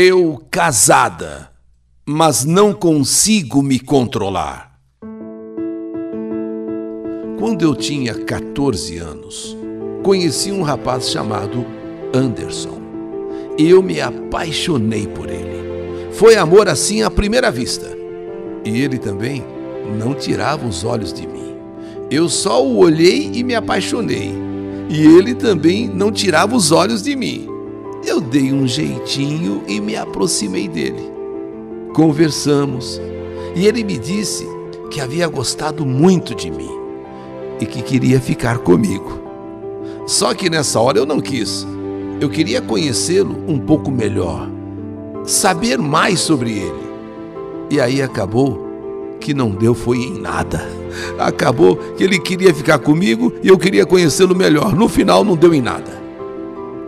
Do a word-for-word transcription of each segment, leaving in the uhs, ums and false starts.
Eu casada, mas não consigo me controlar. Quando eu tinha quatorze anos, conheci um rapaz chamado Anderson. Eu me apaixonei por ele. Foi amor assim à primeira vista. E ele também não tirava os olhos de mim. Eu só o olhei e me apaixonei. E ele também não tirava os olhos de mim. Eu dei um jeitinho e me aproximei dele. Conversamos e ele me disse que havia gostado muito de mim e que queria ficar comigo. Só que nessa hora eu não quis. Eu queria conhecê-lo um pouco melhor, saber mais sobre ele. E aí acabou que não deu foi em nada. Acabou que ele queria ficar comigo e eu queria conhecê-lo melhor. No final não deu em nada.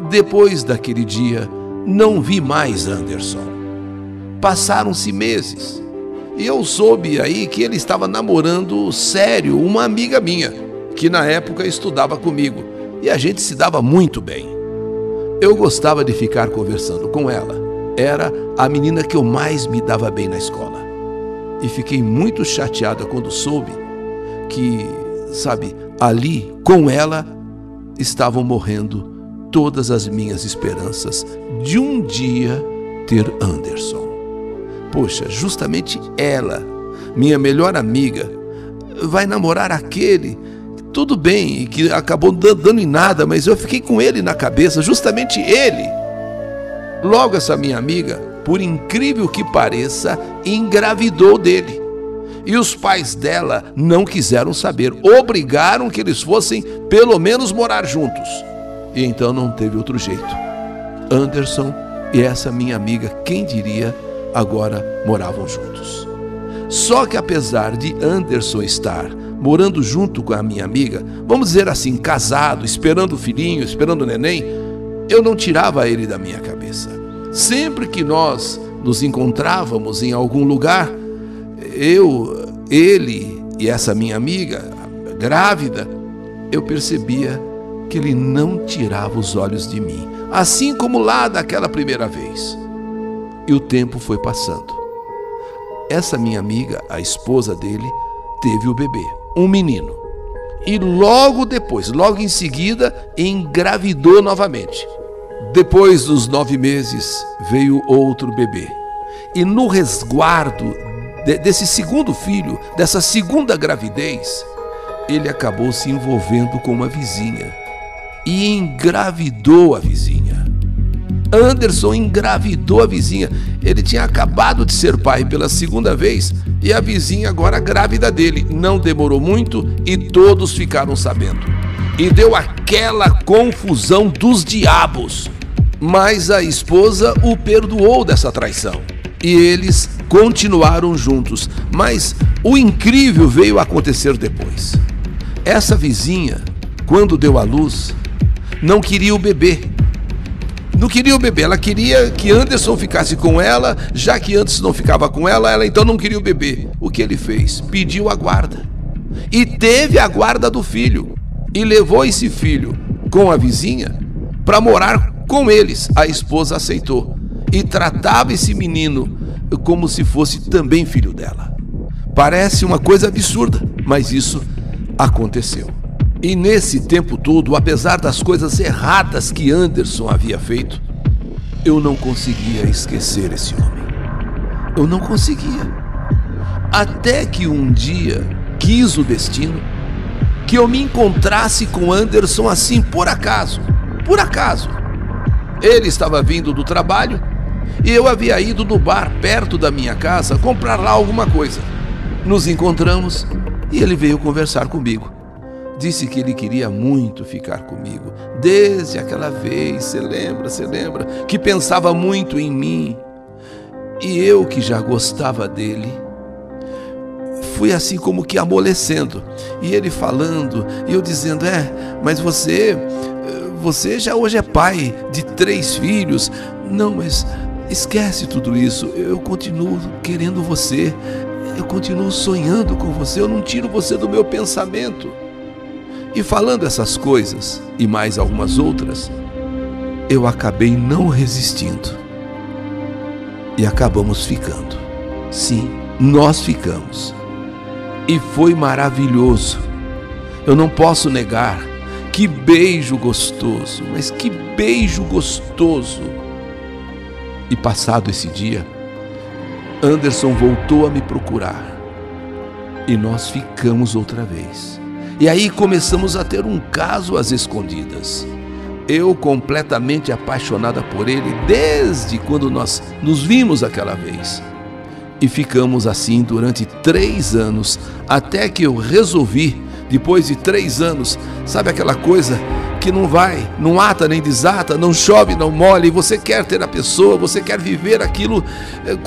Depois daquele dia, não vi mais Anderson. Passaram-se meses e eu soube aí que ele estava namorando sério uma amiga minha, que na época estudava comigo, e a gente se dava muito bem. Eu gostava de ficar conversando com ela. Era a menina que eu mais me dava bem na escola. E fiquei muito chateada quando soube que, sabe, ali com ela estavam morrendo todas as minhas esperanças de um dia ter Anderson. Poxa, justamente ela, minha melhor amiga, vai namorar aquele, tudo bem, que acabou não dando em nada, mas eu fiquei com ele na cabeça, justamente ele. Logo essa minha amiga, por incrível que pareça, engravidou dele. E os pais dela não quiseram saber, obrigaram que eles fossem pelo menos morar juntos. E então não teve outro jeito. Anderson e essa minha amiga, quem diria, agora moravam juntos. Só que apesar de Anderson estar morando junto com a minha amiga, vamos dizer assim, casado, esperando o filhinho, esperando o neném, eu não tirava ele da minha cabeça. Sempre que nós nos encontrávamos em algum lugar, eu, ele e essa minha amiga, grávida, eu percebia que ele não tirava os olhos de mim, assim como lá daquela primeira vez. E o tempo foi passando. Essa minha amiga, a esposa dele, teve o bebê, um menino. E logo depois, logo em seguida, engravidou novamente. Depois dos nove meses, veio outro bebê. E no resguardo de, desse segundo filho, dessa segunda gravidez, ele acabou se envolvendo com uma vizinha. E engravidou a vizinha. Anderson engravidou a vizinha. Ele tinha acabado de ser pai pela segunda vez e a vizinha agora grávida dele. Não demorou muito e todos ficaram sabendo. E deu aquela confusão dos diabos. Mas a esposa o perdoou dessa traição. E eles continuaram juntos. Mas o incrível veio a acontecer depois. Essa vizinha, quando deu à luz, não queria o bebê. Não queria o bebê, ela queria que Anderson ficasse com ela, já que antes não ficava com ela, ela então não queria o bebê. O que ele fez? Pediu a guarda. E teve a guarda do filho. E levou esse filho com a vizinha para morar com eles. A esposa aceitou. E tratava esse menino como se fosse também filho dela. Parece uma coisa absurda, mas isso aconteceu. E nesse tempo todo, apesar das coisas erradas que Anderson havia feito, eu não conseguia esquecer esse homem. Eu não conseguia. Até que um dia quis o destino que eu me encontrasse com Anderson assim, por acaso. Por acaso. Ele estava vindo do trabalho e eu havia ido no bar perto da minha casa comprar lá alguma coisa. Nos encontramos e ele veio conversar comigo. Disse que ele queria muito ficar comigo, desde aquela vez, você lembra, você lembra, que pensava muito em mim. E eu, que já gostava dele, fui assim como que amolecendo. E ele falando, e eu dizendo, é, mas você, você já hoje é pai de três filhos. Não, mas esquece tudo isso, eu continuo querendo você, eu continuo sonhando com você, eu não tiro você do meu pensamento. E falando essas coisas, e mais algumas outras, eu acabei não resistindo. e acabamos ficando. Sim, nós ficamos. E foi maravilhoso. Eu não posso negar. Que beijo gostoso, mas que beijo gostoso. E passado esse dia, Anderson voltou a me procurar. E nós ficamos outra vez. E aí começamos a ter um caso às escondidas. Eu completamente apaixonada por ele desde quando nós nos vimos aquela vez. E ficamos assim durante três anos, até que eu resolvi, depois de três anos, sabe aquela coisa que não vai, não ata nem desata, não chove, não molha, e você quer ter a pessoa, você quer viver aquilo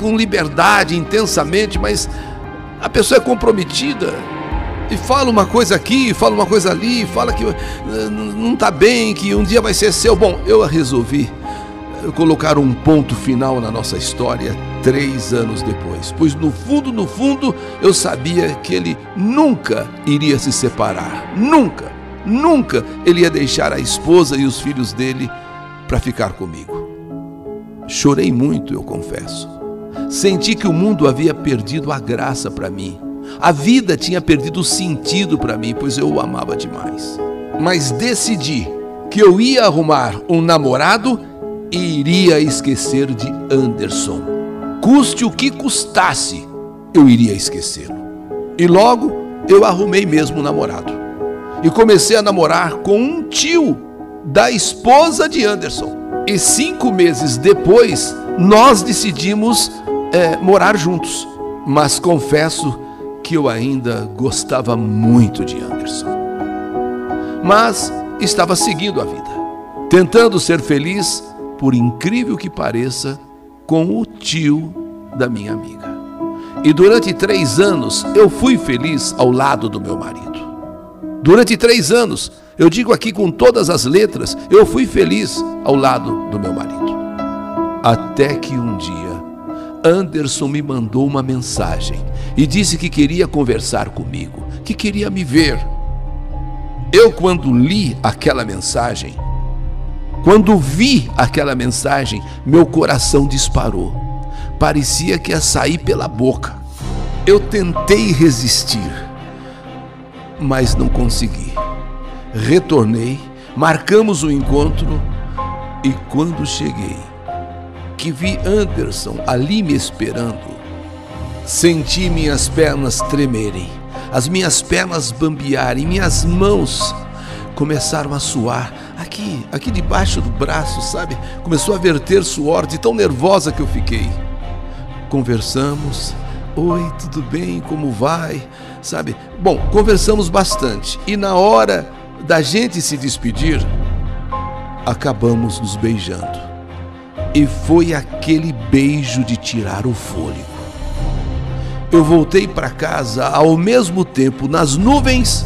com liberdade, intensamente, mas a pessoa é comprometida, e fala uma coisa aqui, fala uma coisa ali, fala que não está bem, que um dia vai ser seu. Bom, eu resolvi colocar um ponto final na nossa história três anos depois, pois no fundo, no fundo, eu sabia que ele nunca iria se separar, nunca, nunca ele ia deixar a esposa e os filhos dele para ficar comigo. Chorei muito, eu confesso. Senti que o mundo havia perdido a graça para mim, a vida tinha perdido o sentido para mim, pois eu o amava demais. Mas decidi que eu ia arrumar um namorado e iria esquecer de Anderson. Custe o que custasse, eu iria esquecê-lo. E logo eu arrumei mesmo um namorado. E comecei a namorar com um tio da esposa de Anderson. E cinco meses depois, nós decidimos é, morar juntos. Mas confesso que eu ainda gostava muito de Anderson. Mas estava seguindo a vida, tentando ser feliz, por incrível que pareça, com o tio da minha amiga. E durante três anos eu fui feliz ao lado do meu marido. Durante três anos, eu digo aqui com todas as letras, eu fui feliz ao lado do meu marido. Até que um dia, Anderson me mandou uma mensagem e disse que queria conversar comigo, que queria me ver. Eu, quando li aquela mensagem, Quando vi aquela mensagem, meu coração disparou. Parecia que ia sair pela boca. Eu tentei resistir, mas não consegui. Retornei, marcamos o encontro e quando cheguei, que vi Anderson ali me esperando, senti minhas pernas tremerem, as minhas pernas bambearem, minhas mãos começaram a suar. Aqui, aqui debaixo do braço, sabe? Começou a verter suor de tão nervosa que eu fiquei. Conversamos. Oi, tudo bem? Como vai? Sabe? Bom, conversamos bastante. E na hora da gente se despedir, acabamos nos beijando. E foi aquele beijo de tirar o fôlego. Eu voltei para casa ao mesmo tempo nas nuvens,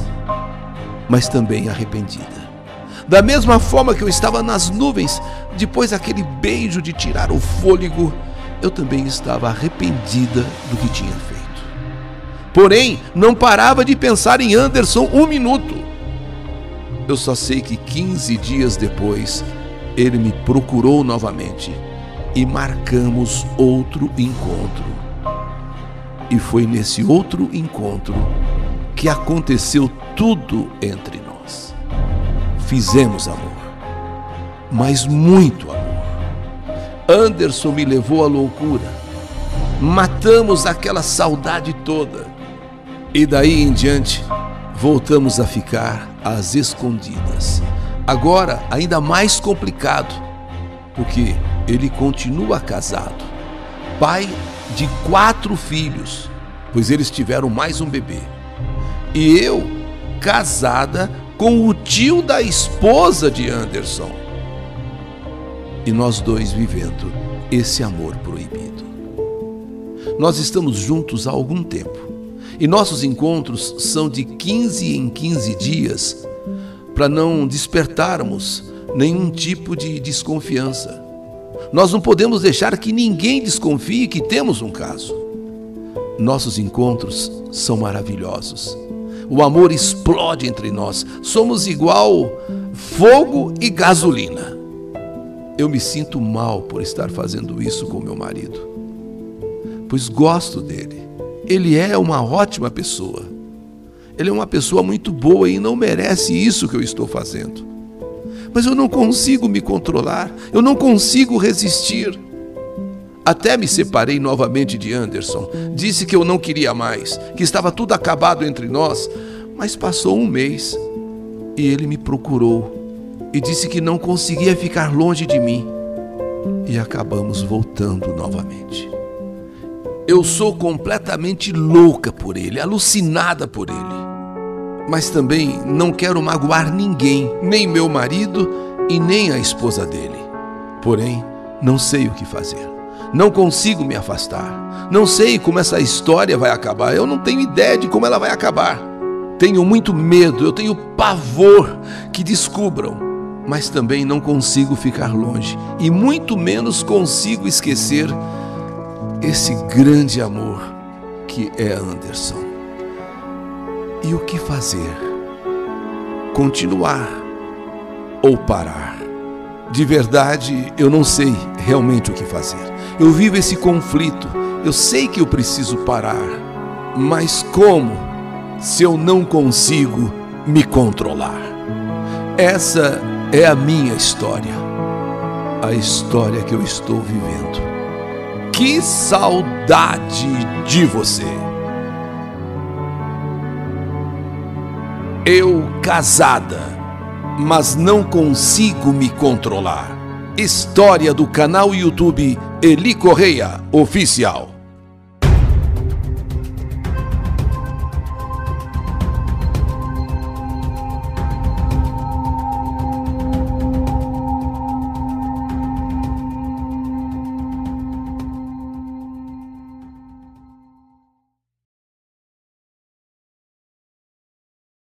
mas também arrependida. Da mesma forma que eu estava nas nuvens, depois daquele beijo de tirar o fôlego, eu também estava arrependida do que tinha feito. Porém, não parava de pensar em Anderson um minuto. Eu só sei que quinze dias depois, ele me procurou novamente e marcamos outro encontro. E foi nesse outro encontro que aconteceu tudo entre nós. Fizemos amor, mas muito amor. Anderson me levou à loucura. Matamos aquela saudade toda. E daí em diante, voltamos a ficar às escondidas. Agora, ainda mais complicado, porque ele continua casado, pai de quatro filhos, pois eles tiveram mais um bebê. E eu, casada, com o tio da esposa de Anderson. E nós dois vivendo esse amor proibido. Nós estamos juntos há algum tempo. E nossos encontros são de quinze em quinze dias para não despertarmos nenhum tipo de desconfiança. Nós não podemos deixar que ninguém desconfie que temos um caso. Nossos encontros são maravilhosos. O amor explode entre nós. Somos igual fogo e gasolina. Eu me sinto mal por estar fazendo isso com meu marido. pois gosto dele. Ele é uma ótima pessoa. Ele é uma pessoa muito boa e não merece isso que eu estou fazendo. Mas eu não consigo me controlar, eu não consigo resistir. Até me separei novamente de Anderson. Disse que eu não queria mais, que estava tudo acabado entre nós. Mas passou um mês e ele me procurou e disse que não conseguia ficar longe de mim. E acabamos voltando novamente. Eu sou completamente louca por ele, alucinada por ele. Mas também não quero magoar ninguém, nem meu marido e nem a esposa dele. Porém, não sei o que fazer. Não consigo me afastar. Não sei como essa história vai acabar. Eu não tenho ideia de como ela vai acabar. Tenho muito medo, eu tenho pavor que descubram. Mas também não consigo ficar longe e muito menos consigo esquecer esse grande amor que é Anderson. E o que fazer? Continuar ou parar? De verdade, eu não sei realmente o que fazer. Eu vivo esse conflito, eu sei que eu preciso parar, mas como se eu não consigo me controlar? Essa é É a minha história, a história que eu estou vivendo. Que saudade de você! Eu casada, mas não consigo me controlar. História do canal YouTube Eli Corrêa Oficial.